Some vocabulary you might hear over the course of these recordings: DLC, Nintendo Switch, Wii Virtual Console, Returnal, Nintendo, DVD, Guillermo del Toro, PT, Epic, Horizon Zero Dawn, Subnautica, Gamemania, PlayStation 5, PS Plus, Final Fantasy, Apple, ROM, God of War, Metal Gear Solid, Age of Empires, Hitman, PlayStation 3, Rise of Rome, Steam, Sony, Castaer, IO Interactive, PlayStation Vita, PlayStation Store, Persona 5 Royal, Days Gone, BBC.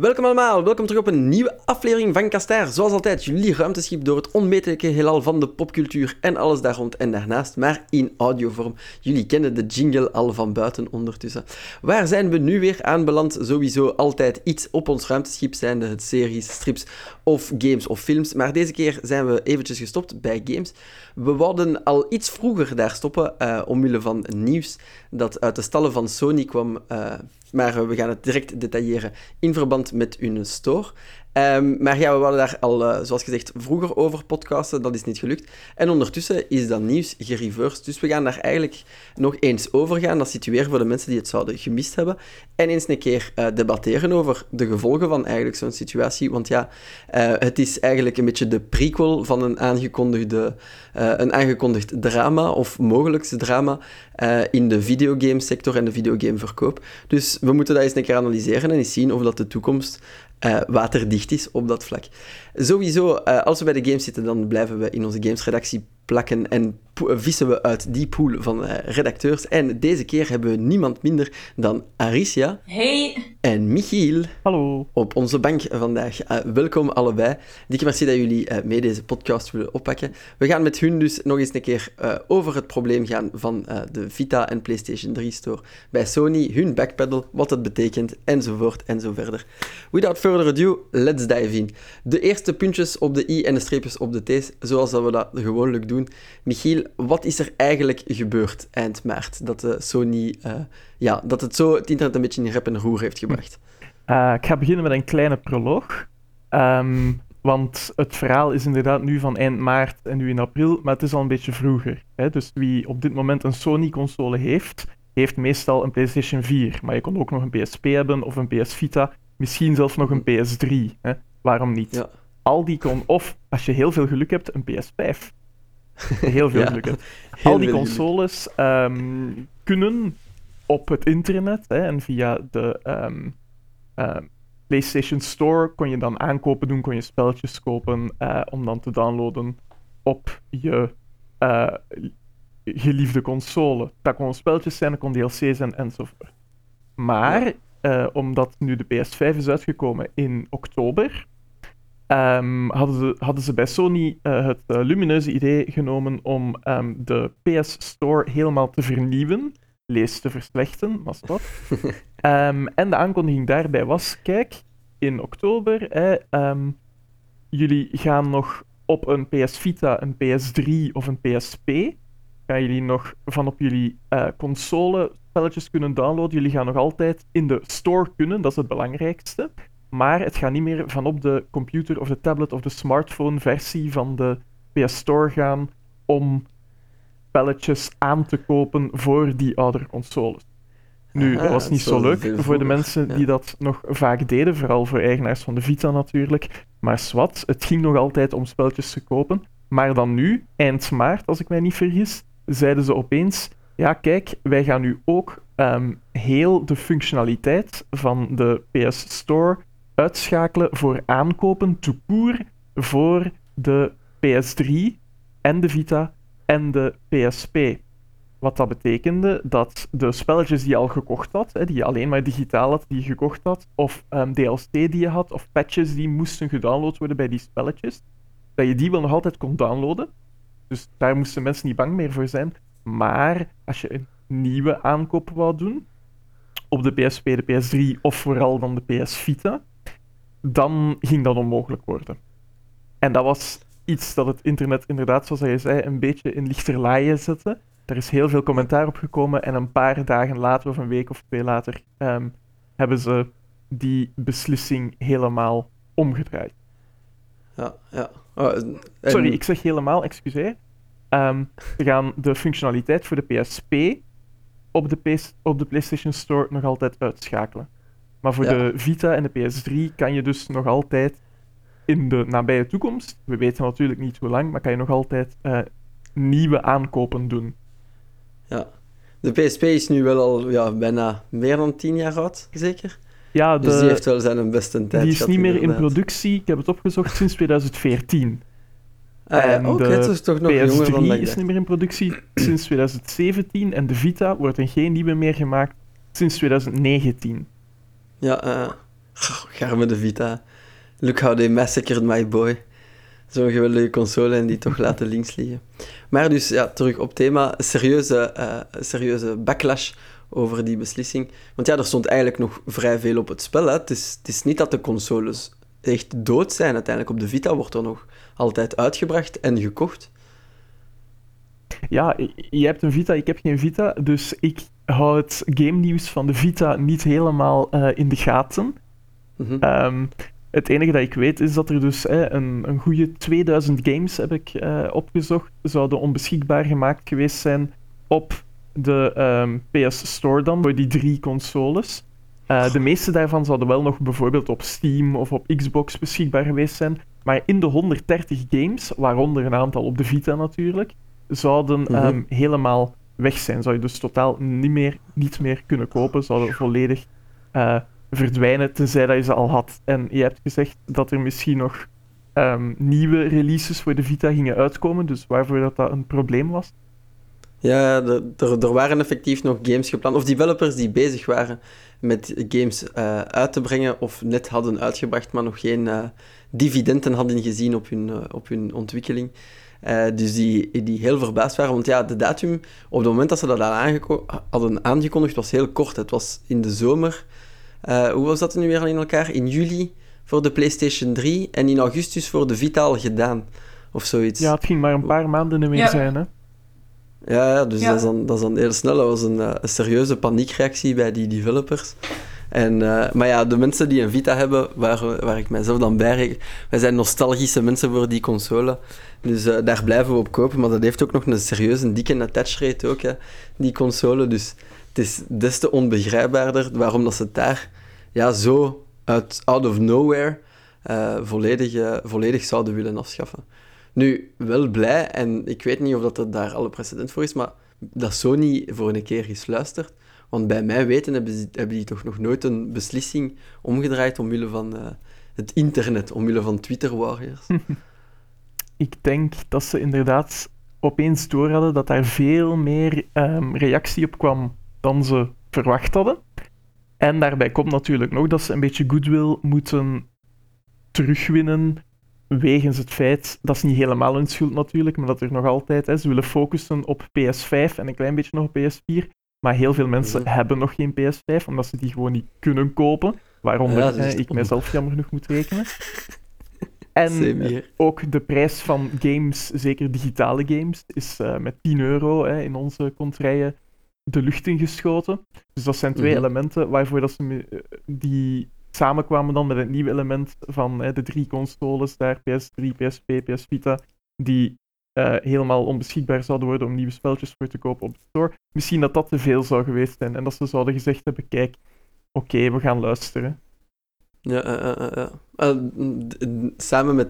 Welkom allemaal, welkom terug op een nieuwe aflevering van Castaer. Zoals altijd, jullie ruimteschip door het onmetelijke heelal van de popcultuur en alles daar rond en daarnaast, maar in audiovorm. Jullie kennen de jingle al van buiten ondertussen. Waar zijn we nu weer aanbeland? Sowieso altijd iets op ons ruimteschip, zijnde het series, strips of games of films. Maar deze keer zijn we eventjes gestopt bij games. We wouden al iets vroeger daar stoppen, omwille van nieuws dat uit de stallen van Sony kwam. Maar we gaan het direct detailleren in verband met hun store. Maar ja, we wilden daar al, zoals gezegd, vroeger over podcasten. Dat is niet gelukt. En ondertussen is dat nieuws gereversed. Dus we gaan daar eigenlijk nog eens over gaan. Dat situeren voor de mensen die het zouden gemist hebben. En eens een keer debatteren over de gevolgen van eigenlijk zo'n situatie. Want ja, het is eigenlijk een beetje de prequel van een aangekondigd drama, of mogelijk drama, in de videogame sector en de videogameverkoop. Dus we moeten dat eens een keer analyseren en eens zien of dat de toekomst waterdicht is op dat vlak. Sowieso, als we bij de games zitten, dan blijven we in onze gamesredactie plakken en vissen we uit die pool van redacteurs. En deze keer hebben we niemand minder dan Aricia. Hey. En Michiel. Hallo. Op onze bank vandaag. Welkom allebei. Dikke merci dat jullie mee deze podcast willen oppakken. We gaan met hun dus nog eens een keer over het probleem gaan van de Vita en PlayStation 3 Store bij Sony, hun backpedal, wat het betekent, enzovoort enzoverder. Without further ado, let's dive in. De eerste puntjes op de i en de streepjes op de t's, zoals dat we dat gewoonlijk doen. Michiel, wat is er eigenlijk gebeurd eind maart dat Sony dat het zo het internet een beetje in rep en roer heeft gebracht? Ik ga beginnen met een kleine proloog. Want het verhaal is inderdaad nu van eind maart en nu in april, maar het is al een beetje vroeger. Hè? Dus wie op dit moment een Sony-console heeft meestal een PlayStation 4. Maar je kon ook nog een PSP hebben of een PS Vita, misschien zelfs nog een PS3. Hè? Waarom niet? Ja. Al die of, als je heel veel geluk hebt, een PS5. Heel veel geluk hebt. Al die consoles kunnen op het internet en via de PlayStation Store kon je dan aankopen doen, kon je spelletjes kopen om dan te downloaden op je geliefde console. Dat kon spelletjes zijn, dat kon DLC zijn enzovoort. Maar omdat nu de PS5 is uitgekomen in oktober, hadden ze bij Sony het lumineuze idee genomen om de PS Store helemaal te vernieuwen. Lees te verslechten, was dat. En de aankondiging daarbij was, kijk, in oktober, jullie gaan nog op een PS Vita, een PS3 of een PSP, gaan jullie nog van op jullie console spelletjes kunnen downloaden. Jullie gaan nog altijd in de store kunnen, dat is het belangrijkste. Maar het gaat niet meer van op de computer of de tablet of de smartphone versie van de PS Store gaan om spelletjes aan te kopen voor die oudere consoles. Nu, dat was niet zo leuk voor de mensen die dat nog vaak deden, vooral voor eigenaars van de Vita natuurlijk. Maar zwart, het ging nog altijd om spelletjes te kopen. Maar dan nu, eind maart, als ik mij niet vergis, zeiden ze opeens, ja kijk, wij gaan nu ook heel de functionaliteit van de PS Store uitschakelen voor aankopen tout court voor de PS3 en de Vita en de PSP. Wat dat betekende, dat de spelletjes die je al gekocht had, die je alleen maar digitaal had, die je gekocht had, of DLC die je had, of patches die moesten gedownload worden bij die spelletjes, dat je die wel nog altijd kon downloaden. Dus daar moesten mensen niet bang meer voor zijn. Maar als je een nieuwe aankoop wou doen, op de PSP, de PS3 of vooral dan de PS Vita, dan ging dat onmogelijk worden. En dat was iets dat het internet inderdaad, zoals je zei, een beetje in lichterlaaien zette. Er is heel veel commentaar op gekomen en een paar dagen later, of een week of twee later, hebben ze die beslissing helemaal omgedraaid. Ja. Sorry, ik zeg helemaal, excuseer. Ze gaan de functionaliteit voor de PSP op de PlayStation Store nog altijd uitschakelen. Maar voor de Vita en de PS3 kan je dus nog altijd in de nabije toekomst, we weten natuurlijk niet hoe lang, maar kan je nog altijd nieuwe aankopen doen. Ja, de PSP is nu wel al bijna meer dan 10 jaar oud, zeker? Ja, dus die heeft wel zijn beste tijd. Die is niet meer in productie, ik heb het opgezocht, sinds 2014. Het is toch nog jonger dan PS3 is niet meer in productie sinds 2017 en de Vita wordt in geen nieuwe meer gemaakt sinds 2019. Ja, Ga met de Vita. Look how they massacred my boy. Zo'n geweldige console en die toch laten links liggen. Maar dus, ja, terug op thema. Serieuze backlash over die beslissing. Want ja, er stond eigenlijk nog vrij veel op het spel. Hè. Het is niet dat de consoles echt dood zijn uiteindelijk. Op de Vita wordt er nog altijd uitgebracht en gekocht. Ja, je hebt een Vita, ik heb geen Vita. Dus ik hou het game-nieuws van de Vita niet helemaal in de gaten. Mm-hmm. Het enige dat ik weet is dat er dus een goede 2000 games, heb ik opgezocht, zouden onbeschikbaar gemaakt geweest zijn op de PS Store dan, voor die drie consoles. De meeste daarvan zouden wel nog bijvoorbeeld op Steam of op Xbox beschikbaar geweest zijn. Maar in de 130 games, waaronder een aantal op de Vita natuurlijk, zouden helemaal weg zijn. Zou je dus totaal niet meer kunnen kopen, zouden volledig... verdwijnen, tenzij dat je ze al had. En je hebt gezegd dat er misschien nog nieuwe releases voor de Vita gingen uitkomen, dus waarvoor dat een probleem was? Ja, er waren effectief nog games gepland, of developers die bezig waren met games uit te brengen, of net hadden uitgebracht, maar nog geen dividenden hadden gezien op hun ontwikkeling. Dus die heel verbaasd waren, want ja, de datum, op het moment dat ze dat hadden aangekondigd, was heel kort. Het was in de zomer... hoe was dat nu weer al in elkaar? In juli voor de PlayStation 3 en in augustus voor de Vita al gedaan. Of zoiets. Ja, het ging maar een paar maanden ermee zijn, hè? Ja, dus ja. Dat is dan heel snel. Dat was een serieuze paniekreactie bij die developers. En, maar ja, de mensen die een Vita hebben, waar ik mijzelf dan bij reken, wij zijn nostalgische mensen voor die console. Dus daar blijven we op kopen. Maar dat heeft ook nog een serieuze, dikke attach rate ook, hè, die console. Dus... Het is des te onbegrijpbaarder waarom dat ze het daar zo out of nowhere volledig zouden willen afschaffen. Nu, wel blij, en ik weet niet of dat er daar alle precedent voor is, maar dat Sony voor een keer eens luistert. Want bij mijn weten hebben die toch nog nooit een beslissing omgedraaid omwille van het internet, omwille van Twitter warriors. Ik denk dat ze inderdaad opeens door hadden dat daar veel meer reactie op kwam dan ze verwacht hadden. En daarbij komt natuurlijk nog dat ze een beetje goodwill moeten terugwinnen wegens het feit, dat is niet helemaal hun schuld natuurlijk, maar dat er nog altijd, ze willen focussen op PS5 en een klein beetje nog op PS4, maar heel veel mensen hebben nog geen PS5, omdat ze die gewoon niet kunnen kopen, waaronder ik mezelf jammer genoeg moet rekenen. En ook de prijs van games, zeker digitale games, is met €10 in onze contraien de lucht ingeschoten. Dus dat zijn twee elementen waarvoor dat ze die samenkwamen dan met het nieuwe element van de drie consoles daar, PS3, PSP, PS Vita, die helemaal onbeschikbaar zouden worden om nieuwe spelletjes voor te kopen op de store. Misschien dat te veel zou geweest zijn en dat ze zouden gezegd hebben, kijk, oké, we gaan luisteren. Ja,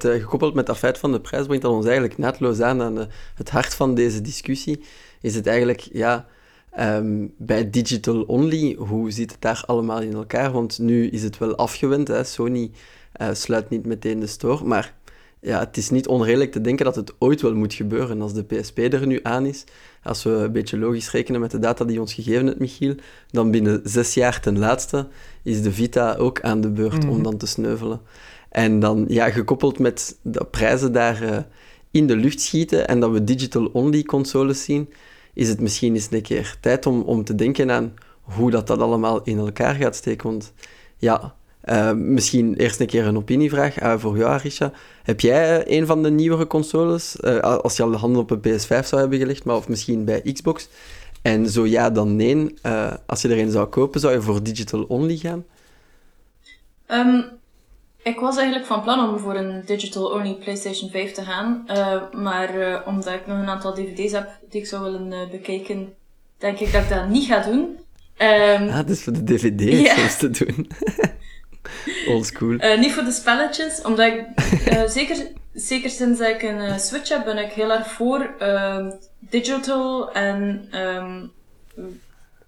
gekoppeld met dat feit van de prijs brengt dat ons eigenlijk naadloos aan het hart van deze discussie. Is het eigenlijk, bij digital only, hoe zit het daar allemaal in elkaar? Want nu is het wel afgewend, hè? Sony sluit niet meteen de store, maar ja, het is niet onredelijk te denken dat het ooit wel moet gebeuren. Als de PSP er nu aan is, als we een beetje logisch rekenen met de data die ons gegeven heeft, Michiel, dan binnen 6 jaar ten laatste is de Vita ook aan de beurt om dan te sneuvelen. En dan, gekoppeld met de prijzen daar in de lucht schieten en dat we digital-only consoles zien, is het misschien eens een keer tijd om te denken aan hoe dat allemaal in elkaar gaat steken. Want ja... misschien eerst een keer een opinievraag voor jou, Arisha. Heb jij een van de nieuwere consoles? Als je al de handen op een PS5 zou hebben gelegd, maar of misschien bij Xbox. En zo ja, dan nee. Als je er een zou kopen, zou je voor digital only gaan? Ik was eigenlijk van plan om voor een digital only PlayStation 5 te gaan. Maar omdat ik nog een aantal dvd's heb die ik zou willen bekijken, denk ik dat ik dat niet ga doen. Dat is voor de dvd's soms te doen. Old school. Niet voor de spelletjes, omdat ik zeker sinds dat ik een Switch heb, ben ik heel erg voor digital en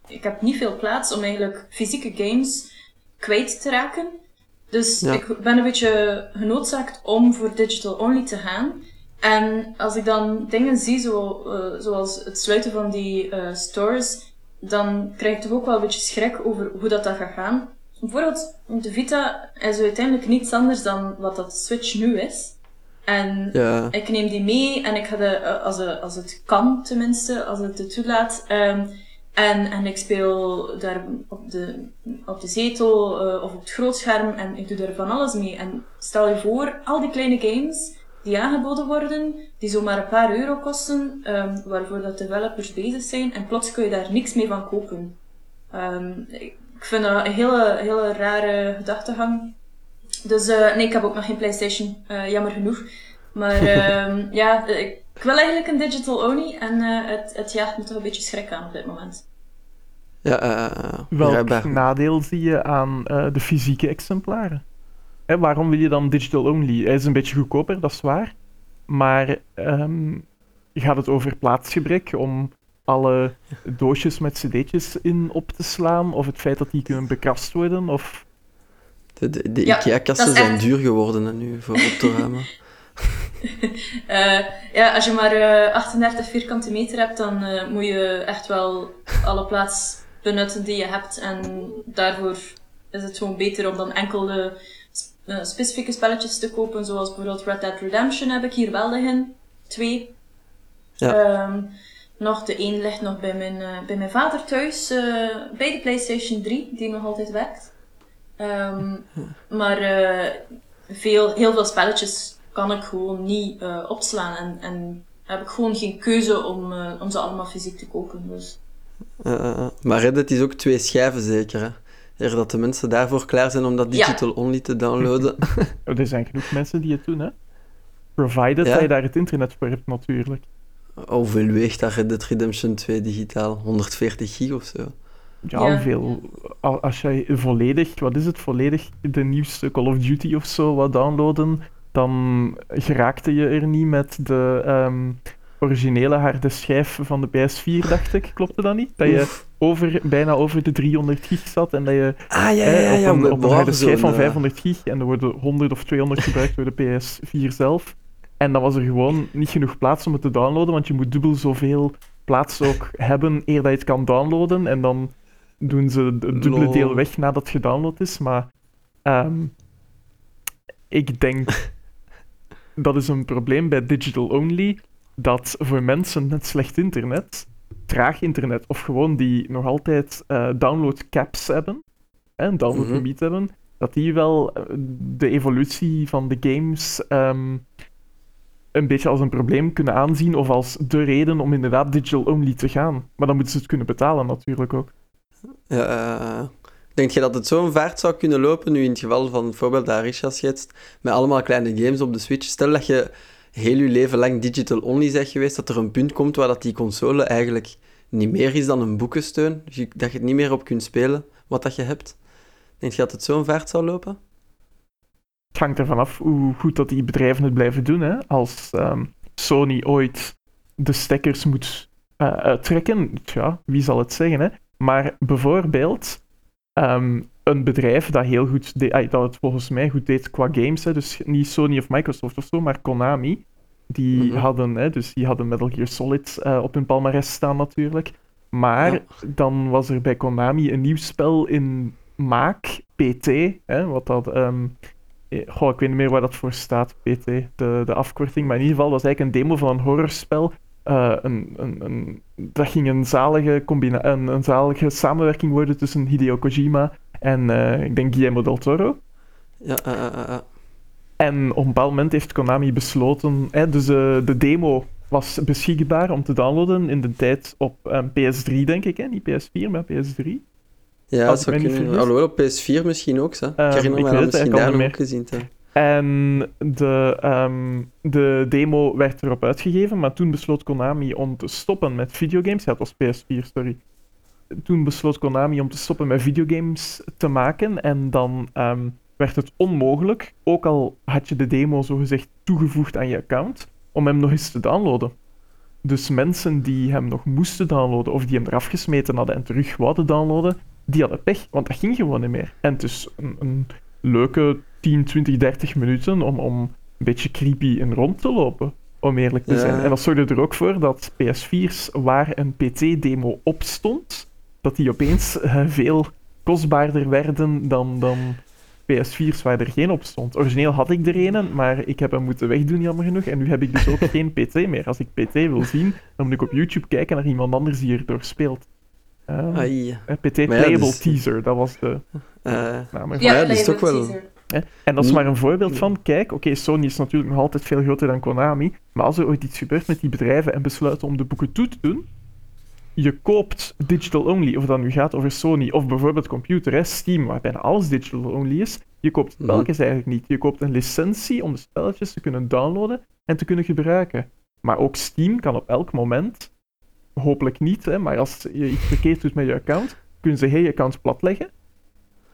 ik heb niet veel plaats om eigenlijk fysieke games kwijt te raken. Dus ik ben een beetje genoodzaakt om voor digital only te gaan. En als ik dan dingen zie, zoals het sluiten van die stores, dan krijg ik toch ook wel een beetje schrik over hoe dat gaat gaan. bijvoorbeeld, de Vita is uiteindelijk niets anders dan wat dat Switch nu is. En ik neem die mee en ik ga de, als het kan tenminste, als het toelaat. En ik speel daar op de zetel of op het grootscherm en ik doe daar van alles mee. En stel je voor, al die kleine games die aangeboden worden, die zomaar een paar euro kosten, waarvoor dat developers bezig zijn, en plots kun je daar niks mee van kopen. Ik vind dat een hele rare gedachtegang. Dus nee, ik heb ook nog geen PlayStation, jammer genoeg. Maar ja, ik wil eigenlijk een digital only en het jaagt me toch een beetje schrik aan op dit moment. Ja, welk nadeel zie je aan de fysieke exemplaren? Hè, waarom wil je dan digital only? Hij is een beetje goedkoper, dat is waar. Maar gaat het over plaatsgebrek om alle doosjes met cd'tjes in op te slaan? Of het feit dat die kunnen bekrast worden? Of... De IKEA-kasten zijn duur geworden hè, nu voor op te ruimen. Ja, als je maar 38 vierkante meter hebt, dan moet je echt wel alle plaats benutten die je hebt. En daarvoor is het gewoon beter om dan enkele specifieke spelletjes te kopen. Zoals bijvoorbeeld Red Dead Redemption heb ik hier wel liggen. 2. Ja. Nog de 1 ligt nog bij mijn vader thuis, bij de PlayStation 3, die nog altijd werkt. Maar heel veel spelletjes kan ik gewoon niet opslaan en heb ik gewoon geen keuze om ze allemaal fysiek te kopen. Dus. Maar Red Dead is ook 2 schijven zeker, hè? Eer dat de mensen daarvoor klaar zijn om dat digital only te downloaden. Er zijn genoeg mensen die het doen, hè? Provided dat je daar het internet voor hebt, natuurlijk. Hoeveel weegt dat Red Dead Redemption 2 digitaal? 140 gig of zo? Ja, veel. Als jij volledig, wat is het, volledig de nieuwste Call of Duty of zo wat downloaden, dan geraakte je er niet met de originele harde schijf van de PS4, dacht ik. Klopte dat niet? Dat je bijna over de 300 gig zat en dat je op een harde schijf van 500 gig en er worden 100 of 200 gebruikt door de PS4 zelf. En dan was er gewoon niet genoeg plaats om het te downloaden, want je moet dubbel zoveel plaats ook hebben eer dat je het kan downloaden. En dan doen ze het dubbele deel weg nadat het gedownload is. Maar ik denk, dat is een probleem bij digital only, dat voor mensen met slecht internet, traag internet, of gewoon die nog altijd download caps hebben, en download limiet hebben, dat die wel de evolutie van de games... een beetje als een probleem kunnen aanzien of als de reden om inderdaad digital-only te gaan. Maar dan moeten ze het kunnen betalen natuurlijk ook. Denk je dat het zo'n vaart zou kunnen lopen, nu in het geval van het voorbeeld dat Arisha schetst, met allemaal kleine games op de Switch? Stel dat je heel je leven lang digital-only bent geweest, dat er een punt komt waar dat die console eigenlijk niet meer is dan een boekensteun, dat je het niet meer op kunt spelen wat dat je hebt. Denk je dat het zo'n vaart zou lopen? Het hangt ervan af hoe goed dat die bedrijven het blijven doen. Hè? Als Sony ooit de stekkers moet uittrekken, tja, wie zal het zeggen? Hè? Maar bijvoorbeeld een bedrijf dat heel goed dat het volgens mij goed deed qua games, hè? Dus niet Sony of Microsoft of zo, maar Konami, die hadden, hè? Dus die hadden Metal Gear Solid op hun palmares staan natuurlijk. Maar dan was er bij Konami een nieuw spel in maak, PT, hè? Wat dat... ik weet niet meer waar dat voor staat, PT, de afkorting. Maar in ieder geval was eigenlijk een demo van een horrorspel. Dat ging een zalige samenwerking worden tussen Hideo Kojima en, ik denk, Guillermo del Toro. En op een bepaald moment heeft Konami besloten... dus de demo was beschikbaar om te downloaden in de tijd op PS3, denk ik. Hè? Niet PS4, maar PS3. Ja, dat zou kunnen. Alhoewel, op PS4 misschien ook. Zo. Ik herinner me dat misschien daar nog ook gezien te hebben. En de demo werd erop uitgegeven, maar toen besloot Konami om te stoppen met videogames. Ja, het was PS4, sorry. Toen besloot Konami om te stoppen met videogames te maken en dan werd het onmogelijk, ook al had je de demo zogezegd toegevoegd aan je account, om hem nog eens te downloaden. Dus mensen die hem nog moesten downloaden of die hem eraf gesmeten hadden en terug wouden downloaden, die hadden pech, want dat ging gewoon niet meer. En het is een leuke 10, 20, 30 minuten om een beetje creepy in rond te lopen, om eerlijk te zijn. En dat zorgde er ook voor dat PS4's waar een PT-demo op stond, dat die opeens veel kostbaarder werden dan PS4's waar er geen op stond. Origineel had ik er een, maar ik heb hem moeten wegdoen, jammer genoeg. En nu heb ik dus ook geen PT meer. Als ik PT wil zien, dan moet ik op YouTube kijken naar iemand anders die erdoor speelt. PT Playable Teaser, dat was de naam ervan. Ja, dat is toch wel... En dat is maar een voorbeeld van, kijk, oké, Sony is natuurlijk nog altijd veel groter dan Konami, maar als er ooit iets gebeurt met die bedrijven en besluiten om de boeken toe te doen, je koopt digital-only, of dat nu gaat over Sony, of bijvoorbeeld computer, hè, Steam, waar bijna alles digital-only is, je koopt spelletjes eigenlijk niet. Je koopt een licentie om de spelletjes te kunnen downloaden en te kunnen gebruiken. Maar ook Steam kan op elk moment, hopelijk niet, hè, maar als je iets verkeerd doet met je account, kunnen ze heel je account platleggen.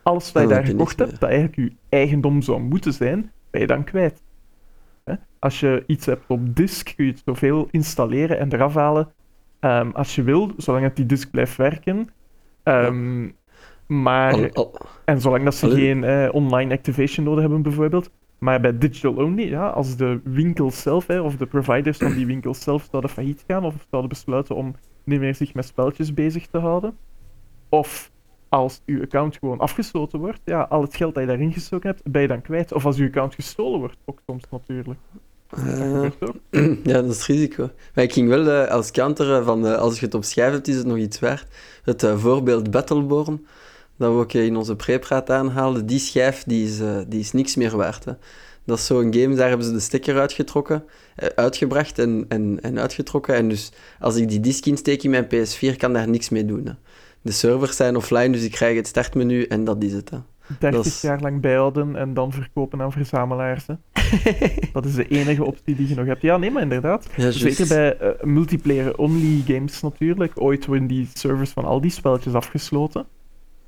Alles wat je daar gekocht hebt, dat eigenlijk je eigendom zou moeten zijn, ben je dan kwijt. Als je iets hebt op disk, kun je het zoveel installeren en eraf halen als je wil, zolang dat die disk blijft werken. En zolang dat ze geen online activation nodig hebben bijvoorbeeld. Maar bij digital only, ja, als de winkels zelf of de providers van die winkels zelf zouden failliet gaan of zouden besluiten om niet meer zich met spelletjes bezig te houden, of als je account gewoon afgesloten wordt, ja, al het geld dat je daarin gestoken hebt, ben je dan kwijt. Of als je account gestolen wordt, ook soms natuurlijk. Dat ook. Ja, dat is het risico. Maar ik ging wel als counter van, als je het op schijf hebt, is het nog iets waard. Het voorbeeld Battleborn, dat we ook in onze pre-praat aanhaalden, die schijf die is niks meer waard. Hè. Dat is zo'n game, daar hebben ze de stekker uitgebracht en uitgetrokken. En dus als ik die disk insteek in mijn PS4, kan daar niks mee doen. Hè. De servers zijn offline, dus ik krijg het startmenu en dat is het. Hè. 30 jaar lang bijhouden en dan verkopen aan verzamelaars. Hè. Dat is de enige optie die je nog hebt. Ja, nee, maar inderdaad. Ja, zeker bij multiplayer-only games natuurlijk. Ooit worden die servers van al die spelletjes afgesloten.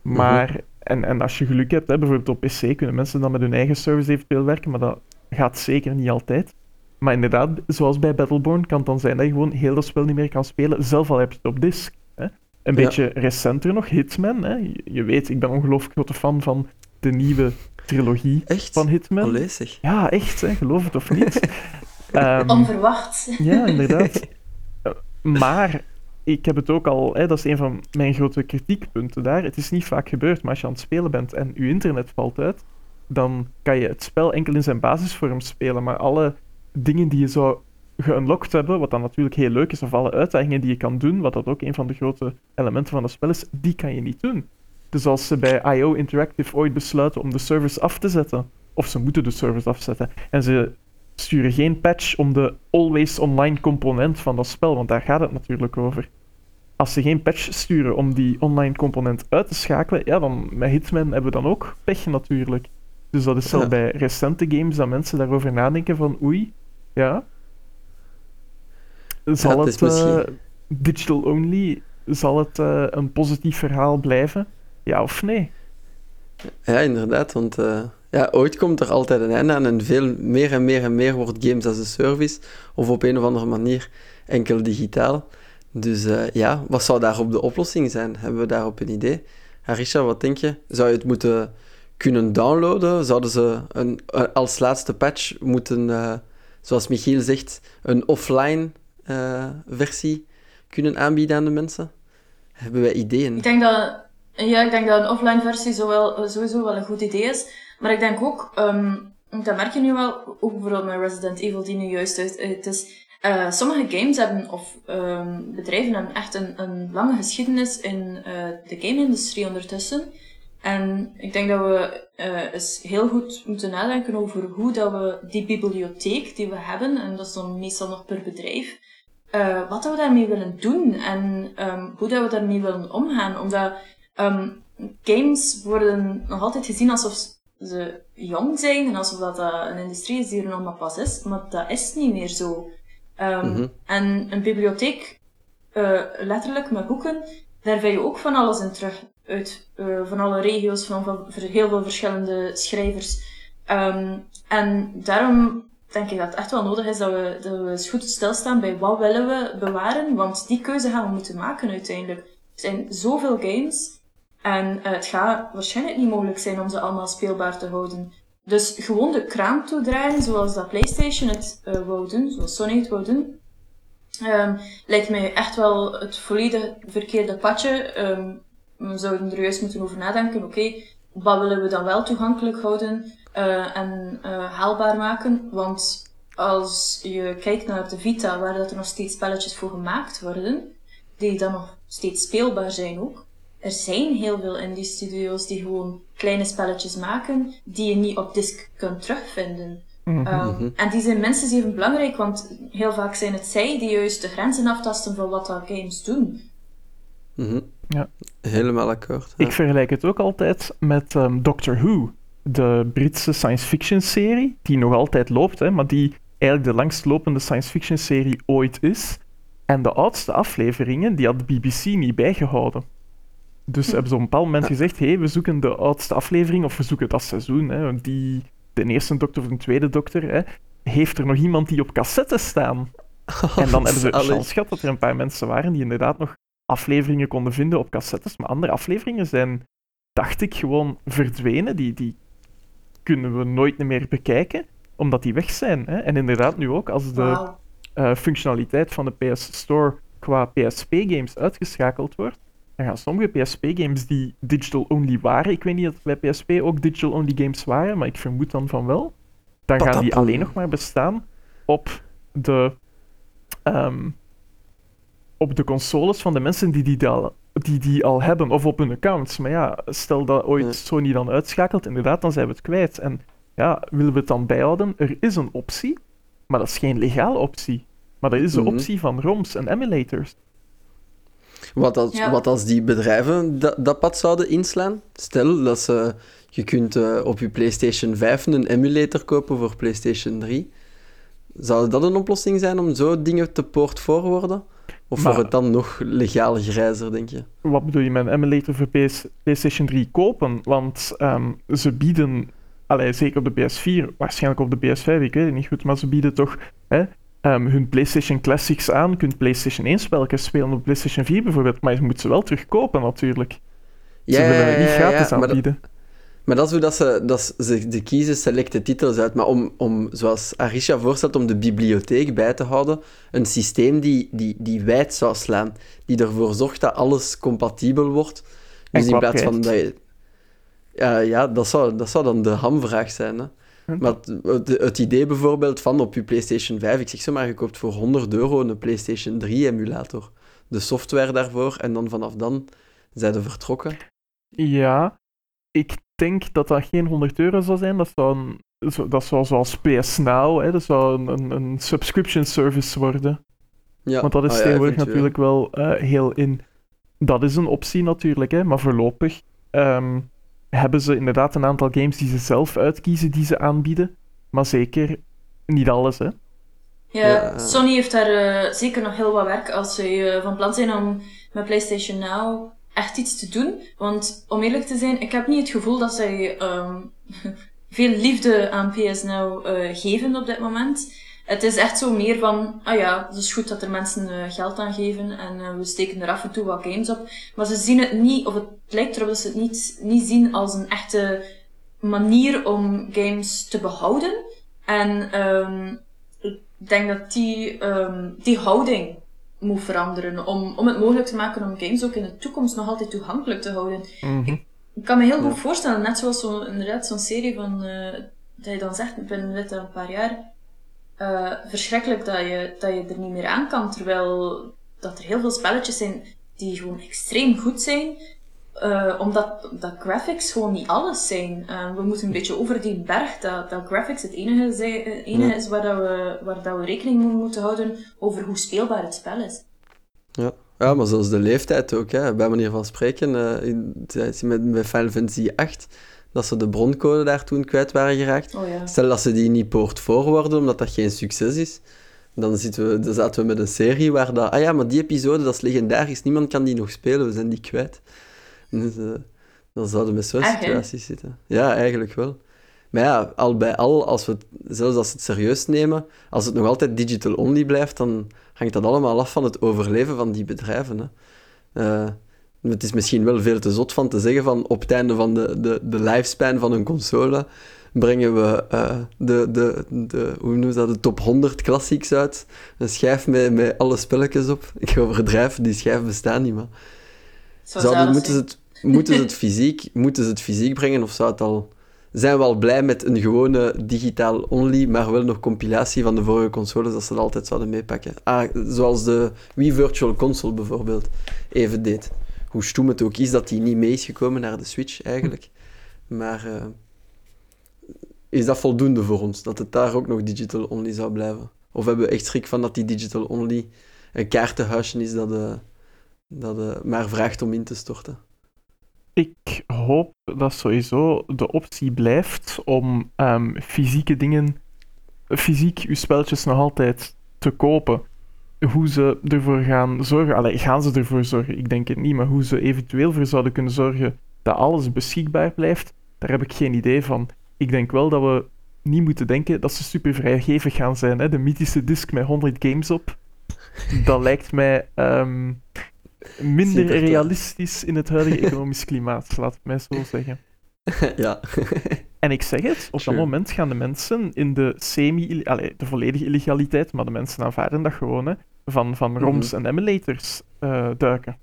Maar, en als je geluk hebt, hè, bijvoorbeeld op PC, kunnen mensen dan met hun eigen service eventueel werken, maar dat gaat zeker niet altijd. Maar inderdaad, zoals bij Battleborn, kan het dan zijn dat je gewoon heel dat spel niet meer kan spelen, zelf al heb je het op disk. Hè. Een beetje recenter nog, Hitman. Hè? Je weet, ik ben ongelooflijk grote fan van de nieuwe trilogie van Hitman. Allee, zeg. Ja, echt, hè? Geloof het of niet. Onverwacht. Ja, inderdaad. Maar ik heb het ook al, hè, dat is een van mijn grote kritiekpunten daar. Het is niet vaak gebeurd, maar als je aan het spelen bent en je internet valt uit, dan kan je het spel enkel in zijn basisvorm spelen. Maar alle dingen die je zou geunlocked hebben, wat dan natuurlijk heel leuk is, of alle uitdagingen die je kan doen, wat dat ook een van de grote elementen van het spel is, die kan je niet doen. Dus als ze bij IO Interactive ooit besluiten om de servers af te zetten, of ze moeten de servers afzetten, en ze sturen geen patch om de always online component van dat spel, want daar gaat het natuurlijk over. Als ze geen patch sturen om die online component uit te schakelen, ja, dan met Hitman hebben we dan ook pech natuurlijk. Dus dat is al bij recente games dat mensen daarover nadenken van oei, ja... Zal het digital only, zal het een positief verhaal blijven? Ja of nee? Ja, inderdaad, want ooit komt er altijd een einde aan en veel meer en meer en meer wordt games as a service of op een of andere manier enkel digitaal. Dus wat zou daarop de oplossing zijn? Hebben we daarop een idee? Harisha, wat denk je? Zou je het moeten kunnen downloaden? Zouden ze als laatste patch moeten, zoals Michiel zegt, een offline versie kunnen aanbieden aan de mensen? Hebben wij ideeën? Ik denk dat een offline versie sowieso wel een goed idee is. Maar ik denk ook, dat merk je nu wel, ook bijvoorbeeld met Resident Evil die nu juist uit is. Sommige games hebben, of bedrijven hebben echt een lange geschiedenis in de game-industrie ondertussen. En ik denk dat we eens heel goed moeten nadenken over hoe dat we die bibliotheek die we hebben, en dat is dan meestal nog per bedrijf, wat dat we daarmee willen doen en hoe dat we daarmee willen omgaan. Omdat games worden nog altijd gezien alsof ze jong zijn en alsof dat een industrie is die er nog maar pas is, maar dat is niet meer zo. En een bibliotheek, letterlijk met boeken, daar vind je ook van alles in terug. Uit van alle regio's, van heel veel verschillende schrijvers. En daarom denk ik dat het echt wel nodig is dat we eens goed stilstaan bij wat willen we bewaren, want die keuze gaan we moeten maken uiteindelijk. Er zijn zoveel games en het gaat waarschijnlijk niet mogelijk zijn om ze allemaal speelbaar te houden. Dus gewoon de kraan toedraaien zoals dat PlayStation het wou doen, zoals Sony het wou doen, lijkt mij echt wel het volledig verkeerde padje. we zouden er juist moeten over nadenken, oké, wat willen we dan wel toegankelijk houden en haalbaar maken? Want als je kijkt naar de Vita, waar dat er nog steeds spelletjes voor gemaakt worden, die dan nog steeds speelbaar zijn ook. Er zijn heel veel indie studio's die gewoon kleine spelletjes maken, die je niet op disc kunt terugvinden. En die zijn minstens even belangrijk, want heel vaak zijn het zij die juist de grenzen aftasten van wat dat games doen. Ja. Helemaal akkoord. Ja. Ik vergelijk het ook altijd met Doctor Who, de Britse science fiction serie, die nog altijd loopt, hè, maar die eigenlijk de langstlopende science fiction serie ooit is. En de oudste afleveringen, die had de BBC niet bijgehouden. Dus hebben ze op een bepaald moment gezegd, hey, we zoeken de oudste aflevering, of we zoeken dat seizoen, hè, die... de eerste dokter of de tweede dokter, hè, heeft er nog iemand die op cassette staan? En dan hebben ze een chance gehad dat er een paar mensen waren die inderdaad nog afleveringen konden vinden op cassettes, maar andere afleveringen zijn, dacht ik, gewoon verdwenen. Die kunnen we nooit meer bekijken, omdat die weg zijn. Hè. En inderdaad nu ook, als de functionaliteit van de PS Store qua PSP-games uitgeschakeld wordt, dan gaan sommige PSP-games die digital-only waren, ik weet niet of bij PSP ook digital-only games waren, maar ik vermoed dan van wel, dan gaan die alleen nog maar bestaan op de consoles van de mensen die al hebben, of op hun accounts. Maar ja, stel dat ooit Sony dan uitschakelt, inderdaad, dan zijn we het kwijt. En ja, willen we het dan bijhouden? Er is een optie, maar dat is geen legale optie. Maar dat is de optie van ROMs en emulators. Wat als die bedrijven dat pad zouden inslaan? Stel dat je kunt op je PlayStation 5 een emulator kopen voor PlayStation 3. Zou dat een oplossing zijn om zo dingen te poort voor worden? Of wordt het dan nog legaal grijzer, denk je? Wat bedoel je met een emulator voor PlayStation 3 kopen? Want ze bieden, zeker op de PS4, waarschijnlijk op de PS5, ik weet het niet goed, maar ze bieden toch... Hè, hun PlayStation Classics aan, je kunt PlayStation 1 spelletjes spelen op PlayStation 4 bijvoorbeeld, maar je moet ze wel terugkopen natuurlijk. Ze willen het niet gratis aanbieden. Maar dat is hoe dat ze kiezen selecte titels uit, maar om zoals Arisha voorstelt, om de bibliotheek bij te houden, een systeem die wijd zou slaan, die ervoor zorgt dat alles compatibel wordt. Dus in plaats van dat je... dat zou dan de hamvraag zijn, hè. Maar het idee bijvoorbeeld van op je PlayStation 5, ik zeg zomaar, je koopt voor €100 een PlayStation 3-emulator. De software daarvoor, en dan vanaf dan zijn ze vertrokken. Ja, ik denk dat geen €100 zou zijn. Dat zou zoals PS Now, hè, dat zou een subscription service worden. Ja. Want dat is tegenwoordig natuurlijk wel heel in. Dat is een optie natuurlijk, hè, maar voorlopig... hebben ze inderdaad een aantal games die ze zelf uitkiezen, die ze aanbieden. Maar zeker niet alles, hè. Ja. Sony heeft daar zeker nog heel wat werk als ze van plan zijn om met PlayStation Now echt iets te doen. Want om eerlijk te zijn, ik heb niet het gevoel dat zij veel liefde aan PS Now geven op dit moment. Het is echt zo meer van, het is goed dat er mensen geld aan geven en we steken er af en toe wat games op. Maar ze zien het niet, of het lijkt erop dat ze het niet zien als een echte manier om games te behouden. En ik denk dat die houding moet veranderen om het mogelijk te maken om games ook in de toekomst nog altijd toegankelijk te houden. Ik kan me heel goed voorstellen, net zoals zo'n serie van, dat je dan zegt, binnen net een paar jaar... verschrikkelijk dat je er niet meer aan kan, terwijl dat er heel veel spelletjes zijn die gewoon extreem goed zijn, omdat graphics gewoon niet alles zijn. We moeten een beetje over die berg dat graphics het enige is waar we rekening mee moeten houden over hoe speelbaar het spel is. Ja, ja, maar zoals de leeftijd ook, hè, bij manier van spreken, bij Final Fantasy 8... dat ze de broncode daar toen kwijt waren geraakt. Oh, ja. Stel dat ze die niet poort voor worden, omdat dat geen succes is. Dan zaten we met een serie waar dat... maar die episode, dat is legendarisch. Niemand kan die nog spelen, we zijn die kwijt. Dus dan zouden we met zo'n situatie zitten. Ja, eigenlijk wel. Maar ja, al bij al, zelfs als we het serieus nemen, als het nog altijd digital only blijft, dan hangt dat allemaal af van het overleven van die bedrijven, hè. Het is misschien wel veel te zot van te zeggen van op het einde van de lifespan van een console brengen we de top 100 classics uit. Een schijf met alle spelletjes op. Ik overdrijf, die schijf bestaan niet, maar... Moeten ze het Moeten ze het fysiek brengen of zou het al... Zijn we al blij met een gewone digitaal only, maar wel nog compilatie van de vorige consoles, dat ze dat altijd zouden meepakken. Ah, zoals de Wii Virtual Console bijvoorbeeld even deed. Hoe stoem het ook is dat die niet mee is gekomen naar de Switch eigenlijk. Maar is dat voldoende voor ons? Dat het daar ook nog digital only zou blijven? Of hebben we echt schrik van dat die digital only een kaartenhuisje is dat maar vraagt om in te storten? Ik hoop dat sowieso de optie blijft om fysiek uw spelletjes nog altijd te kopen. Hoe ze ervoor gaan zorgen... Allee, gaan ze ervoor zorgen? Ik denk het niet, maar hoe ze eventueel voor zouden kunnen zorgen dat alles beschikbaar blijft, daar heb ik geen idee van. Ik denk wel dat we niet moeten denken dat ze super vrijgevig gaan zijn. Hè? De mythische disc met 100 games op. Dat lijkt mij... minder realistisch in het huidige economisch klimaat, laat ik mij zo zeggen. Ja. En ik zeg het, op dat moment gaan de mensen in de de volledige illegaliteit, maar de mensen aanvaarden dat gewoon, hè, van ROMs en emulators duiken.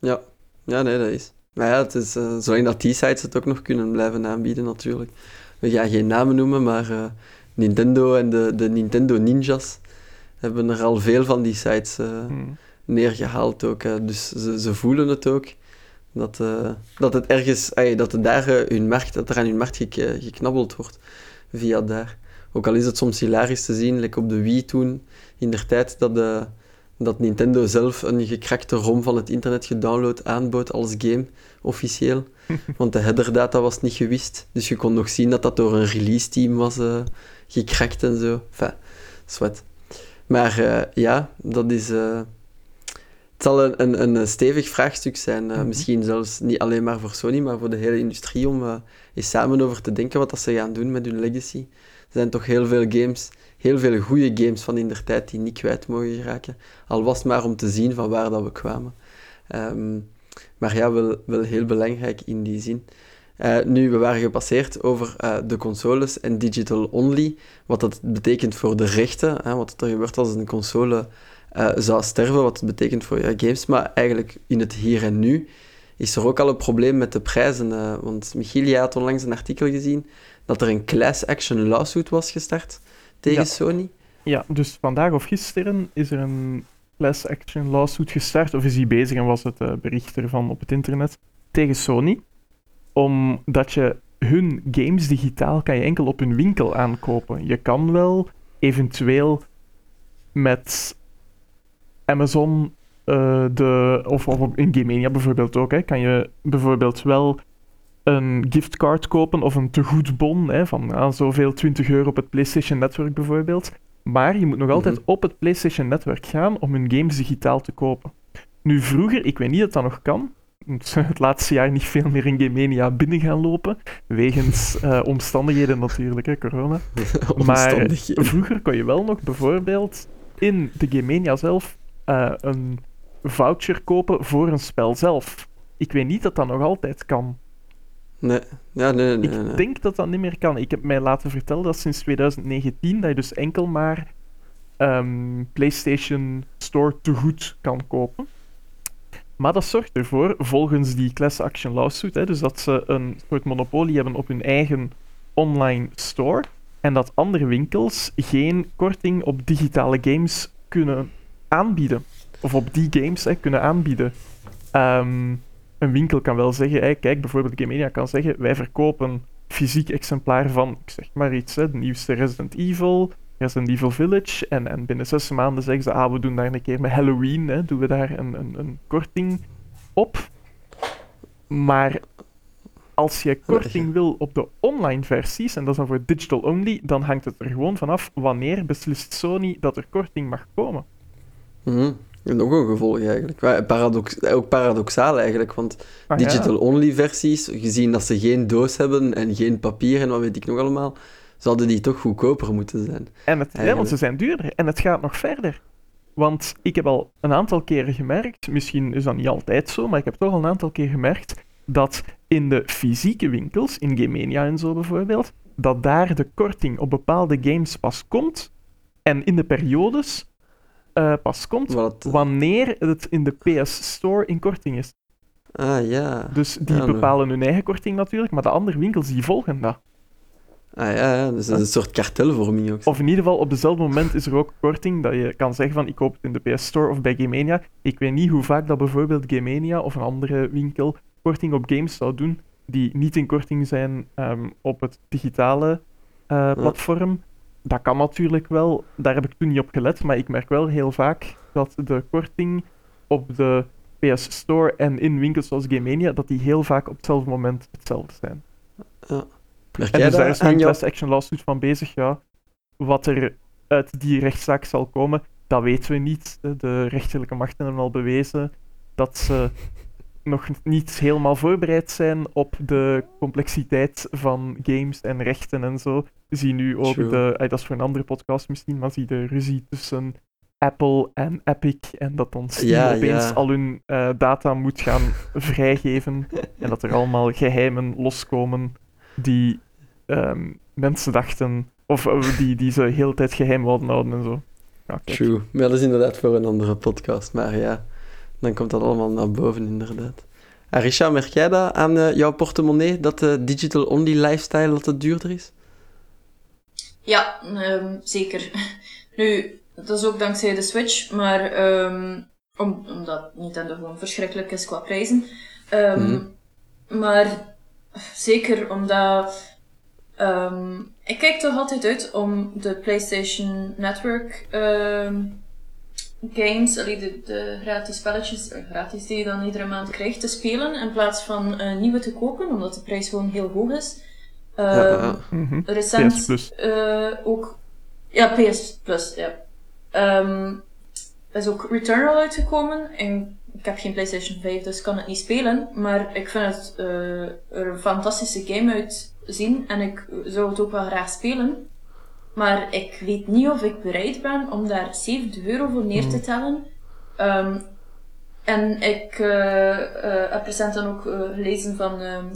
Ja. Ja, nee, dat is. Maar ja, het is, zolang dat die sites het ook nog kunnen blijven aanbieden, natuurlijk. We gaan geen namen noemen, maar Nintendo en de Nintendo Ninjas hebben er al veel van die sites... neergehaald ook. Dus ze voelen het ook. Dat het ergens... dat het daar aan hun markt geknabbeld wordt. Via daar. Ook al is het soms hilarisch te zien. Like op de Wii toen. In de tijd dat Nintendo zelf een gekrakte ROM van het internet gedownload aanbood. Als game. Officieel. Want de header data was niet gewist. Dus je kon nog zien dat dat door een release team was gekrakt en zo. Enfin, zwart. Maar ja, dat is... Het zal een stevig vraagstuk zijn. Misschien zelfs niet alleen maar voor Sony, maar voor de hele industrie om eens samen over te denken wat dat ze gaan doen met hun legacy. Er zijn toch heel veel goede games van in der tijd die niet kwijt mogen raken. Al was het maar om te zien van waar dat we kwamen. Maar ja, wel heel belangrijk in die zin. Nu, we waren gepasseerd over de consoles en digital only. Wat dat betekent voor de rechten. Wat er gebeurt als een console... zou sterven, wat het betekent voor je games. Maar eigenlijk in het hier en nu is er ook al een probleem met de prijzen. Want Michiel, jij had onlangs een artikel gezien dat er een class action lawsuit was gestart tegen Sony. Ja, dus vandaag of gisteren is er een class action lawsuit gestart, of is die bezig en was het bericht ervan op het internet, tegen Sony. Omdat je hun games digitaal kan je enkel op hun winkel aankopen. Je kan wel eventueel met... Amazon, of in Gamemania bijvoorbeeld ook, hè, kan je bijvoorbeeld wel een giftcard kopen of een tegoedbon van zoveel €20 op het PlayStation Network bijvoorbeeld. Maar je moet nog altijd op het PlayStation Network gaan om hun games digitaal te kopen. Nu vroeger, ik weet niet of dat nog kan, het laatste jaar niet veel meer in Gamemania binnen gaan lopen, wegens omstandigheden natuurlijk, hè, corona. Maar vroeger kon je wel nog bijvoorbeeld in de Gamemania zelf een voucher kopen voor een spel zelf. Ik weet niet dat dat nog altijd kan. Nee. Ja, nee. Ik denk dat dat niet meer kan. Ik heb mij laten vertellen dat sinds 2019 dat je dus enkel maar PlayStation Store tegoed kan kopen. Maar dat zorgt ervoor, volgens die class action lawsuit, dus dat ze een soort monopolie hebben op hun eigen online store en dat andere winkels geen korting op digitale games kunnen aanbieden. Of op die games kunnen aanbieden. Een winkel kan wel zeggen, kijk, bijvoorbeeld Gamemania kan zeggen, wij verkopen fysiek exemplaar van, ik zeg maar iets, de nieuwste Resident Evil Village, en binnen 6 maanden zeggen ze, we doen daar een keer met Halloween, doen we daar een korting op. Maar als je korting wil op de online versies, en dat is dan voor digital only, dan hangt het er gewoon vanaf wanneer beslist Sony dat er korting mag komen. Nog een gevolg eigenlijk. Ook paradoxaal eigenlijk, want digital-only versies, gezien dat ze geen doos hebben en geen papier en wat weet ik nog allemaal, zouden die toch goedkoper moeten zijn. Want ze zijn duurder en het gaat nog verder. Want ik heb al een aantal keren gemerkt, misschien is dat niet altijd zo, maar ik heb toch al een aantal keer gemerkt dat in de fysieke winkels, in Gamemania en zo bijvoorbeeld, dat daar de korting op bepaalde games pas komt en in de periodes... pas komt, wanneer het in de PS Store in korting is. Ah, ja. Dus die bepalen hun eigen korting natuurlijk, maar de andere winkels die volgen dat. Ah ja, dus dat is een soort kartelvorming ook. Of in ieder geval, op dezelfde moment is er ook korting dat je kan zeggen van ik koop het in de PS Store of bij Gamemania. Ik weet niet hoe vaak dat bijvoorbeeld Gamemania of een andere winkel korting op games zou doen die niet in korting zijn op het digitale platform. Dat kan natuurlijk wel, daar heb ik toen niet op gelet, maar ik merk wel heel vaak dat de korting op de PS Store en in winkels zoals Gamemania, dat die heel vaak op hetzelfde moment hetzelfde zijn. Ja. En dus daar is nu een class action lawsuit van bezig, ja. Wat er uit die rechtszaak zal komen, dat weten we niet. De rechterlijke machten hebben al bewezen dat ze nog niet helemaal voorbereid zijn op de complexiteit van games en rechten en zo. Zie nu ook dat is voor een andere podcast misschien, maar zie de ruzie tussen Apple en Epic en dat dan Steam opeens al hun data moet gaan vrijgeven en dat er allemaal geheimen loskomen die mensen dachten, of die ze de hele tijd geheim wilden houden en zo. Ja, true. Maar dat is inderdaad voor een andere podcast, maar ja, dan komt dat allemaal naar boven inderdaad. Arisha, merk jij dat aan jouw portemonnee, dat de digital-only lifestyle dat het duurder is? Ja, zeker. Nu, dat is ook dankzij de Switch, maar omdat Nintendo gewoon verschrikkelijk is qua prijzen. Maar... zeker, omdat ik kijk toch altijd uit om de PlayStation Network games, allee, de gratis spelletjes, gratis die je dan iedere maand krijgt, te spelen in plaats van nieuwe te kopen, omdat de prijs gewoon heel hoog is. Recent PS Plus. Ook... ja, PS Plus, ja. Er is ook Returnal uitgekomen en... ik heb geen PlayStation 5, dus kan het niet spelen. Maar ik vind het er een fantastische game uitzien. En ik zou het ook wel graag spelen. Maar ik weet niet of ik bereid ben om daar €7 voor neer te tellen. En ik heb recent dan ook gelezen van,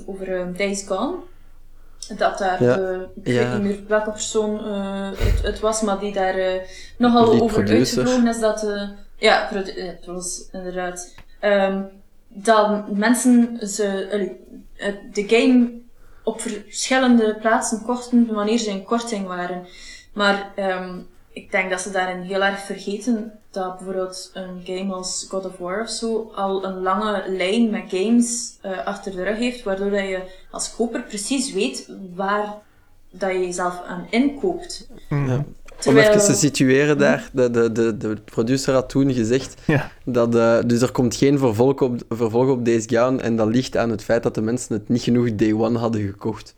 over Days Gone. Dat daar, ik weet niet meer welke persoon het was, maar die daar nogal over uitgevlogen is dat... ja, het was inderdaad. Dat mensen de game op verschillende plaatsen kochten wanneer ze in korting waren. Maar ik denk dat ze daarin heel erg vergeten dat bijvoorbeeld een game als God of War of zo al een lange lijn met games achter de rug heeft, waardoor dat je als koper precies weet waar dat je jezelf aan inkoopt. Ja. Terwijl... om even te situeren daar, de producer had toen gezegd dat dus er komt geen vervolg op Days Gone en dat ligt aan het feit dat de mensen het niet genoeg day one hadden gekocht.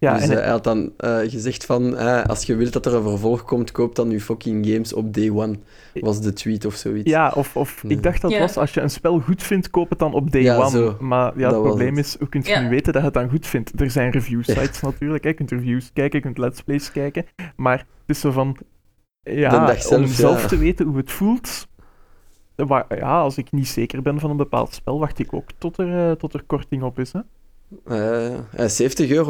Ja, dus hij had dan gezegd van, als je wilt dat er een vervolg komt, koop dan je fucking games op day one, was de tweet of zoiets. Ja, of ik dacht dat was, als je een spel goed vindt, koop het dan op day one. Zo. Maar ja, het probleem is, hoe kun je nu weten dat je het dan goed vindt? Er zijn review sites natuurlijk, je kunt reviews kijken, je kunt let's plays kijken, maar het is zo van, om zelf te weten hoe het voelt... ja, als ik niet zeker ben van een bepaald spel, wacht ik ook tot er korting op is, hè. €70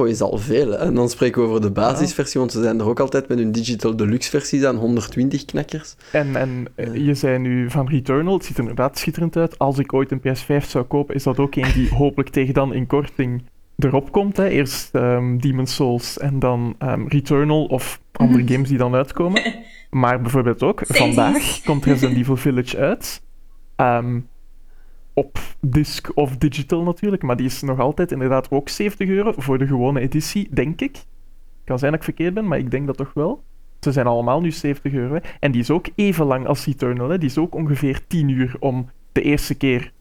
is al veel, hè? En dan spreken we over de basisversie, want ze zijn er ook altijd met hun digital deluxe versies aan, 120 knakkers. En je zei nu van Returnal, het ziet er inderdaad schitterend uit. Als ik ooit een PS5 zou kopen, is dat ook een die hopelijk tegen dan in korting erop komt, hè? Eerst Demon's Souls en dan Returnal of andere games die dan uitkomen. Maar bijvoorbeeld ook, vandaag komt Resident Evil Village uit. Op disc of digital natuurlijk, maar die is nog altijd inderdaad ook €70 voor de gewone editie, denk ik. Kan zijn dat ik verkeerd ben, maar ik denk dat toch wel. Ze zijn allemaal nu €70. Hè. En die is ook even lang als Returnal. Hè. Die is ook ongeveer 10 uur om de eerste keer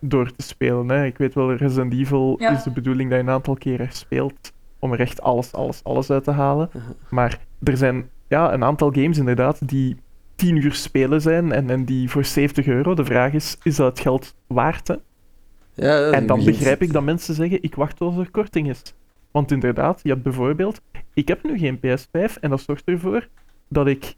door te spelen. Hè. Ik weet wel, Resident Evil is de bedoeling dat je een aantal keren speelt om er echt alles uit te halen. Maar er zijn een aantal games inderdaad die 10 uur spelen zijn en die voor €70. De vraag is dat het geld waard? Hè? Ja, dat en dan begrijp ik dat mensen zeggen, ik wacht tot er korting is. Want inderdaad, je hebt bijvoorbeeld, ik heb nu geen PS5 en dat zorgt ervoor dat ik,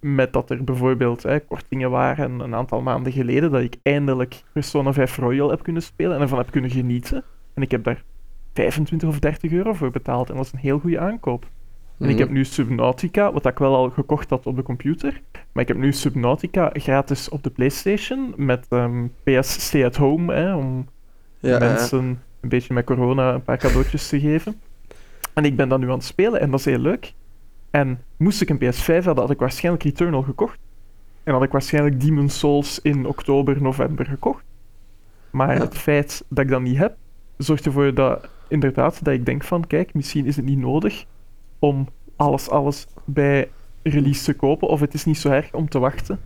met dat er bijvoorbeeld kortingen waren een aantal maanden geleden, dat ik eindelijk Persona 5 Royal heb kunnen spelen en ervan heb kunnen genieten. En ik heb daar €25 of €30 voor betaald en dat is een heel goede aankoop. En ik heb nu Subnautica, wat ik wel al gekocht had op de computer. Maar ik heb nu Subnautica gratis op de PlayStation met PSC at Home, hè, om ja, mensen een beetje met corona een paar cadeautjes te geven. En ik ben dat nu aan het spelen en dat is heel leuk. En moest ik een PS5 hebben, had ik waarschijnlijk Returnal gekocht. En had ik waarschijnlijk Demon's Souls in oktober, november gekocht. Maar het feit dat ik dat niet heb, zorgt ervoor dat inderdaad dat ik denk van, kijk, misschien is het niet nodig om alles bij release te kopen. Of het is niet zo erg om te wachten.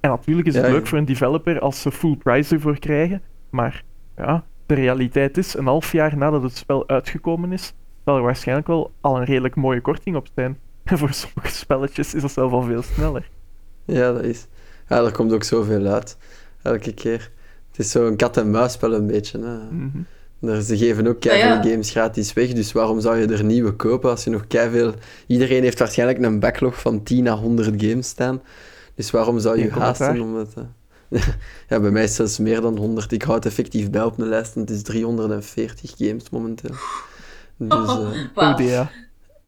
En natuurlijk is het leuk voor een developer als ze full price ervoor krijgen. Maar ja, de realiteit is, een half jaar nadat het spel uitgekomen is, zal er waarschijnlijk wel al een redelijk mooie korting op zijn. En voor sommige spelletjes is dat zelf al veel sneller. Ja, dat is. Ja, er komt ook zoveel uit. Elke keer. Het is zo'n kat-en-muisspel een beetje. Hè. Mm-hmm. Ze geven ook keiveel games gratis weg, dus waarom zou je er nieuwe kopen als je nog keiveel... Iedereen heeft waarschijnlijk een backlog van 10 à 100 games staan. Dus waarom zou je haasten om het... Ja, bij mij is zelfs meer dan 100. Ik hou het effectief bij op mijn lijst en het is 340 games momenteel. Dus... Wow.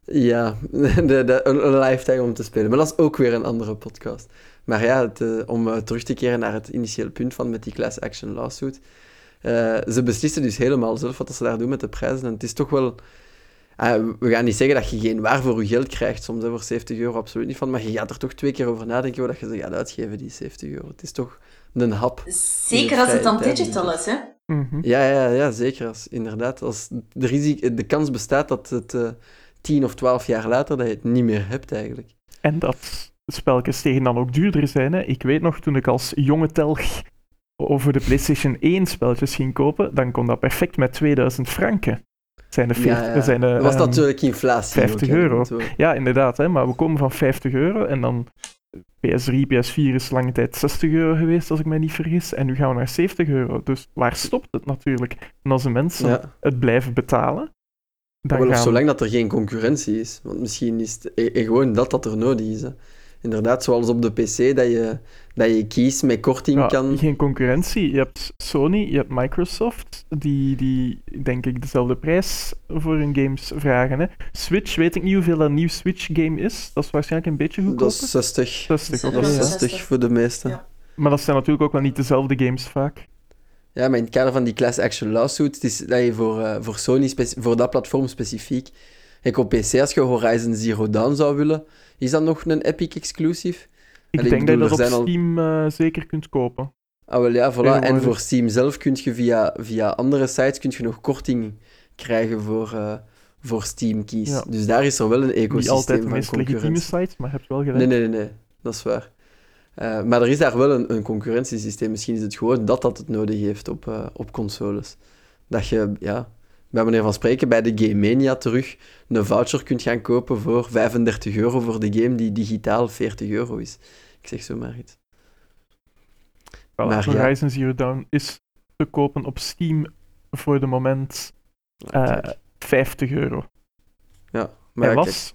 Ja, een lifetime om te spelen. Maar dat is ook weer een andere podcast. Maar ja, om terug te keren naar het initiële punt van met die class action lawsuit... Ze beslissen dus helemaal zelf wat ze daar doen met de prijzen. En het is toch wel... we gaan niet zeggen dat je geen waar voor je geld krijgt. Soms voor €70 absoluut niet van. Maar je gaat er toch 2 keer over nadenken wat je ze gaat uitgeven, die €70. Het is toch een hap. Zeker als het dan digital is, hè? Mm-hmm. Ja, zeker. Inderdaad. Als de kans bestaat dat het 10 of 12 jaar later dat je het niet meer hebt, eigenlijk. En dat spelletjes tegen dan ook duurder zijn, hè. Ik weet nog, toen ik als jonge telg... over de PlayStation 1 spelletjes ging kopen, dan kon dat perfect met €2000. Dat was natuurlijk inflatie. €50. Ja, inderdaad. Hè, maar we komen van €50 en dan PS3, PS4 is lange tijd €60 geweest, als ik mij niet vergis. En nu gaan we naar €70. Dus waar stopt het natuurlijk? En als de mensen het blijven betalen... Zolang dat er geen concurrentie is. Want misschien is het gewoon dat er nodig is. Hè. Inderdaad, zoals op de PC, dat je keys met korting kan... Geen concurrentie. Je hebt Sony, je hebt Microsoft, die denk ik dezelfde prijs voor hun games vragen. Hè. Switch, weet ik niet hoeveel dat nieuw Switch-game is. Dat is waarschijnlijk een beetje goedkoper. Dat is 60. Voor de meeste. Ja. Maar dat zijn natuurlijk ook wel niet dezelfde games vaak. Ja, maar in het kader van die class action lawsuit, het is dat je voor Sony, voor dat platform specifiek... Kijk, op PC, als je Horizon Zero Dawn zou willen, is dat nog een Epic exclusief? Ik denk dat je dat op Steam zeker kunt kopen. Ah, wel ja, voilà. En voor Steam zelf kun je via andere sites kun je nog korting krijgen voor Steam keys. Ja. Dus daar is er wel een ecosysteem van concurrentie. Niet altijd de meest legitieme sites, maar je hebt wel gelijk. Nee, dat is waar. Maar er is daar wel een concurrentiesysteem. Misschien is het gewoon dat het nodig heeft op consoles. Dat je, bij meneer van spreken, bij de Game Mania terug een voucher kunt gaan kopen voor €35 voor de game die digitaal €40 is. Ik zeg zo maar iets. Maar Horizon Zero Dawn is te kopen op Steam voor de moment €50. Ja, maar hij was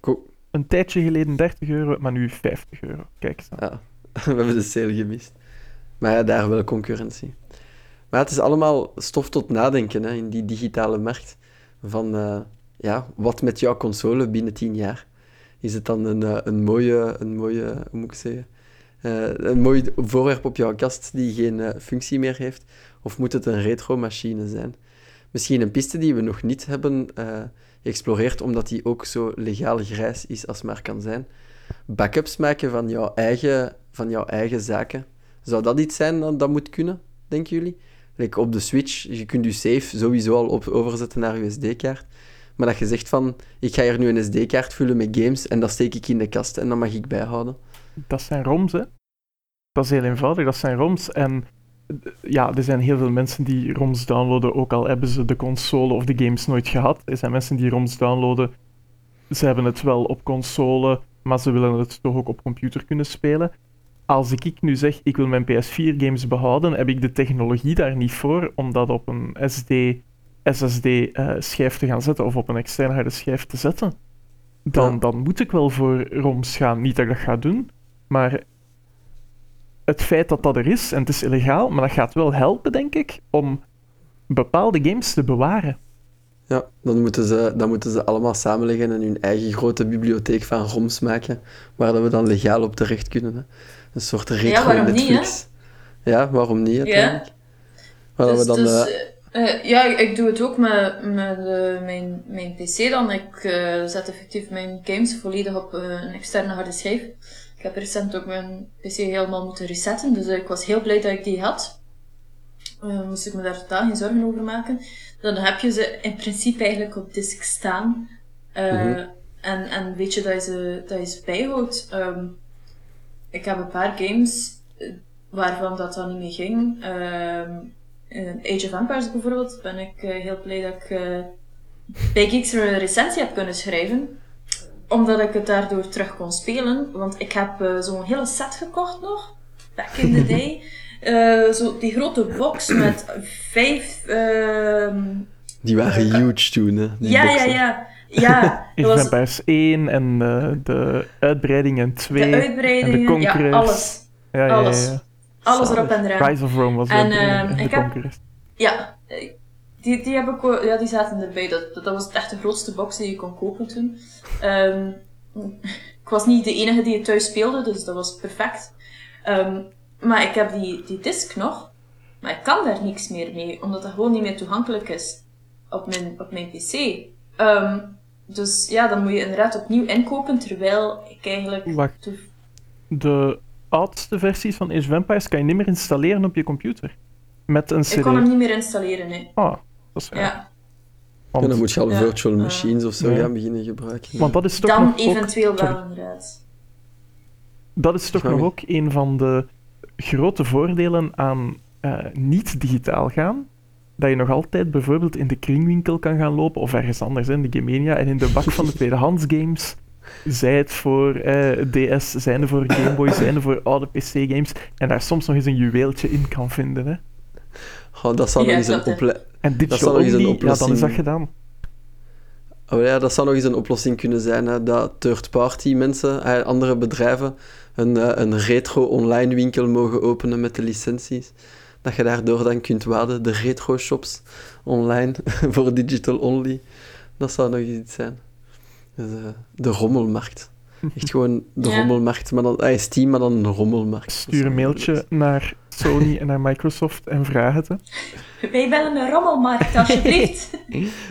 een tijdje geleden €30, maar nu €50. Kijk eens. Ja, we hebben de sale gemist. Maar ja, daar wel concurrentie. Maar het is allemaal stof tot nadenken hè, in die digitale markt. Van wat met jouw console binnen 10 jaar? Is het dan een mooie, hoe moet ik zeggen? Een mooi voorwerp op jouw kast die geen functie meer heeft? Of moet het een retromachine zijn? Misschien een piste die we nog niet hebben geëxploreerd, omdat die ook zo legaal grijs is als maar kan zijn. Backups maken van jouw eigen zaken. Zou dat iets zijn dat moet kunnen, denken jullie? Like op de Switch, je kunt je save sowieso al overzetten naar je SD-kaart. Maar dat je zegt van, ik ga hier nu een SD-kaart vullen met games en dat steek ik in de kast en dat mag ik bijhouden. Dat zijn ROMs, hè. Dat is heel eenvoudig, dat zijn ROMs. En ja, er zijn heel veel mensen die ROMs downloaden, ook al hebben ze de console of de games nooit gehad. Er zijn mensen die ROMs downloaden, ze hebben het wel op console, maar ze willen het toch ook op computer kunnen spelen. Als ik nu zeg, ik wil mijn PS4-games behouden, heb ik de technologie daar niet voor om dat op een SSD-schijf te gaan zetten of op een externe harde schijf te zetten. Dan moet ik wel voor ROMs gaan. Niet dat ik dat ga doen, maar het feit dat dat er is, en het is illegaal, maar dat gaat wel helpen, denk ik, om bepaalde games te bewaren. Ja, dan moeten ze allemaal samenleggen en hun eigen grote bibliotheek van ROMs maken, waar dat we dan legaal op terecht kunnen. Hè. Een soort retro Netflix. Ja, waarom niet, uiteindelijk? Dus, Ja, ik doe het ook met mijn PC dan. Ik zet effectief mijn games volledig op een externe harde schijf. Ik heb recent ook mijn PC helemaal moeten resetten, dus ik was heel blij dat ik die had. Moest ik me daar totaal geen zorgen over maken. Dan heb je ze in principe eigenlijk op disk staan. En weet je dat je ze bijhoudt. Ik heb een paar games waarvan dat dan niet mee ging. Age of Empires bijvoorbeeld, ben ik heel blij dat ik bij Geeks een recensie heb kunnen schrijven. Omdat ik het daardoor terug kon spelen. Want ik heb zo'n hele set gekocht nog, back in the day. Zo die grote box met 5... die waren huge toen, hè? Ja. Ja, Age of Empires 1 en de uitbreiding en 2. De uitbreiding en de Conquerors. Ja, alles. Ja. Alles erop en eraan. Rise of Rome was en, de Conquerors. Ja, die heb ik ook, ja, die zaten erbij. Dat was echt de grootste box die je kon kopen toen. Ik was niet de enige die het thuis speelde, dus dat was perfect. Maar ik heb die disc nog, maar ik kan daar niks meer mee, omdat dat gewoon niet meer toegankelijk is op mijn PC. Dus ja, dan moet je inderdaad opnieuw inkopen, terwijl ik eigenlijk... Wacht. De oudste versies van Age of Empires kan je niet meer installeren op je computer? Met een CD? Ik kon hem niet meer installeren, nee. Ah, dat is raar. Ja. Want... ja, dan moet je al virtual machines of zo gaan beginnen gebruiken. Ja. Want dat is toch dan nog eventueel ook... wel, inderdaad. Dat is toch nog ook een van de grote voordelen aan niet-digitaal gaan. Dat je nog altijd bijvoorbeeld in de kringwinkel kan gaan lopen, of ergens anders, in de Gemenia, en in de bak van de tweedehands games, zij het voor DS, zijn er voor Game Boy, zijn er voor oude PC-games, en daar soms nog eens een juweeltje in kan vinden. Hè. Oh, dat zal nog eens een oplossing... En digital only, ja, dan is dat gedaan. Oh ja, dat zou nog eens een oplossing kunnen zijn, hè, dat third-party mensen, andere bedrijven, een retro-online winkel mogen openen met de licenties. Dat je daardoor dan kunt waden, de retro-shops online voor digital only. Dat zou nog iets zijn. Dus, de rommelmarkt. Echt gewoon de rommelmarkt. Maar dan, Steam, maar dan een rommelmarkt. Stuur een mailtje naar Sony en naar Microsoft en vraag het. Hè. Wij willen een rommelmarkt, alsjeblieft.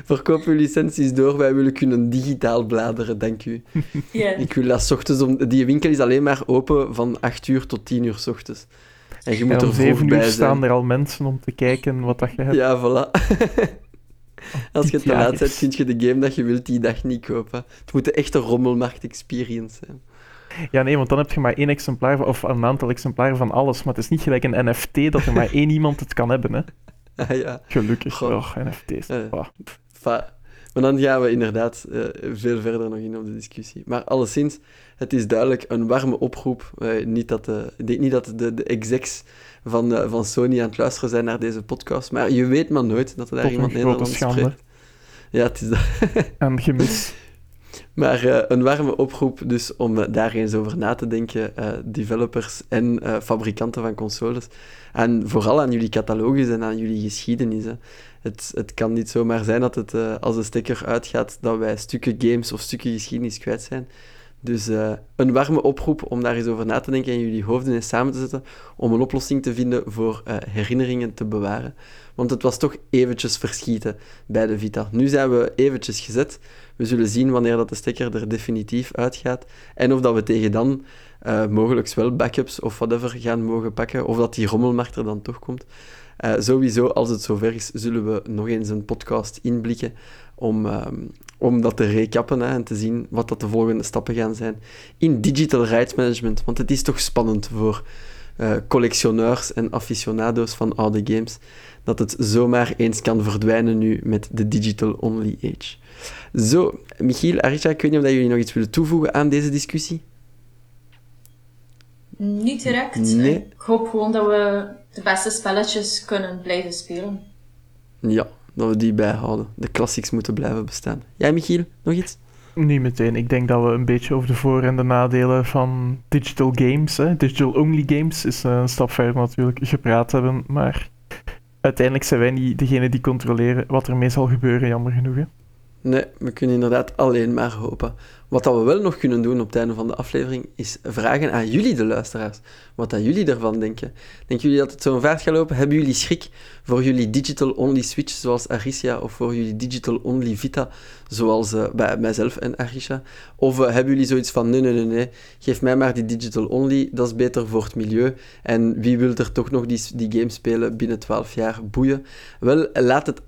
Verkoop uw licenties door. Wij willen kunnen digitaal bladeren, dank u. Yeah. Ik wil dat ochtends om... Die winkel is alleen maar open van 8 uur tot 10 uur 's ochtends. En je moet er 7 uur staan er al mensen om te kijken wat dat je hebt. Ja, voilà. Als je te laat bent, vind je de game dat je wilt die dag niet kopen. Het moet de echte rommelmarkt-experience zijn. Ja, nee, want dan heb je maar één exemplaar, of een aantal exemplaren van alles. Maar het is niet gelijk een NFT dat er maar één iemand het kan hebben, hè. Ah, ja. Gelukkig. Oh, NFT's. Maar dan gaan we inderdaad veel verder nog in op de discussie. Maar alleszins, het is duidelijk een warme oproep. Niet dat de execs van Sony aan het luisteren zijn naar deze podcast, maar je weet maar nooit dat er daar iemand Nederlands spreekt. Ja, het is dat. Een gemis. Maar een warme oproep dus om daar eens over na te denken, developers en fabrikanten van consoles. En vooral aan jullie catalogus en aan jullie geschiedenis. Hè. Het kan niet zomaar zijn dat het, als de stekker uitgaat, dat wij stukken games of stukken geschiedenis kwijt zijn. Dus een warme oproep om daar eens over na te denken en jullie hoofden eens samen te zetten om een oplossing te vinden voor herinneringen te bewaren. Want het was toch eventjes verschieten bij de Vita. Nu zijn we eventjes gezet. We zullen zien wanneer dat de stekker er definitief uitgaat en of dat we tegen dan mogelijk wel backups of whatever gaan mogen pakken of dat die rommelmarkt er dan toch komt. Sowieso, als het zover is, zullen we nog eens een podcast inblikken om dat te recappen en te zien wat dat de volgende stappen gaan zijn in digital rights management. Want het is toch spannend voor collectioneurs en aficionado's van oude games dat het zomaar eens kan verdwijnen nu met de digital only age. Zo, Michiel, Arisha, ik weet niet of jullie nog iets willen toevoegen aan deze discussie? Niet direct. Nee. Ik hoop gewoon dat we de beste spelletjes kunnen blijven spelen. Ja, dat we die bijhouden. De classics moeten blijven bestaan. Jij, Michiel, nog iets? Niet meteen. Ik denk dat we een beetje over de voor- en de nadelen van digital games, hè. Digital only games is een stap verder natuurlijk, gepraat hebben, maar uiteindelijk zijn wij niet degene die controleren wat er mee zal gebeuren, jammer genoeg. Hè. Nee, we kunnen inderdaad alleen maar hopen. Wat dat we wel nog kunnen doen op het einde van de aflevering, is vragen aan jullie, de luisteraars, wat dat jullie ervan denken. Denken jullie dat het zo'n vaart gaat lopen? Hebben jullie schrik voor jullie digital-only Switch, zoals Arisha, of voor jullie digital-only Vita, zoals bij mijzelf en Arisha? Of hebben jullie zoiets van, nee, geef mij maar die digital-only, dat is beter voor het milieu. En wie wil er toch nog die game spelen binnen 12 jaar? Boeien. Wel, laat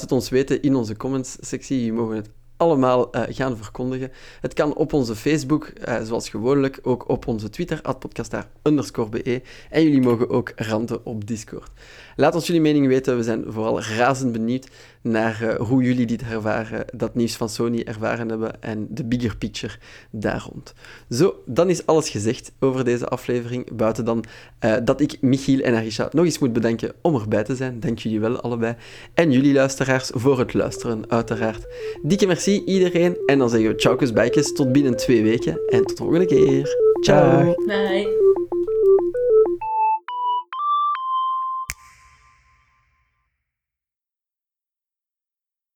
het ons weten in onze comments-sectie. Jullie mogen het allemaal gaan verkondigen. Het kan op onze Facebook, zoals gewoonlijk, ook op onze Twitter, @podcastaar_be. En jullie mogen ook ranten op Discord. Laat ons jullie mening weten. We zijn vooral razend benieuwd naar hoe jullie dit ervaren, dat nieuws van Sony ervaren hebben en de bigger picture daar rond. Zo, dan is alles gezegd over deze aflevering. Buiten dan dat ik Michiel en Arisha nog eens moet bedanken om erbij te zijn. Dank jullie wel allebei. En jullie luisteraars voor het luisteren, uiteraard. Dikke merci iedereen. En dan zeggen we tjaukes bijkes tot binnen 2 weken. En tot de volgende keer. Ciao. Bye.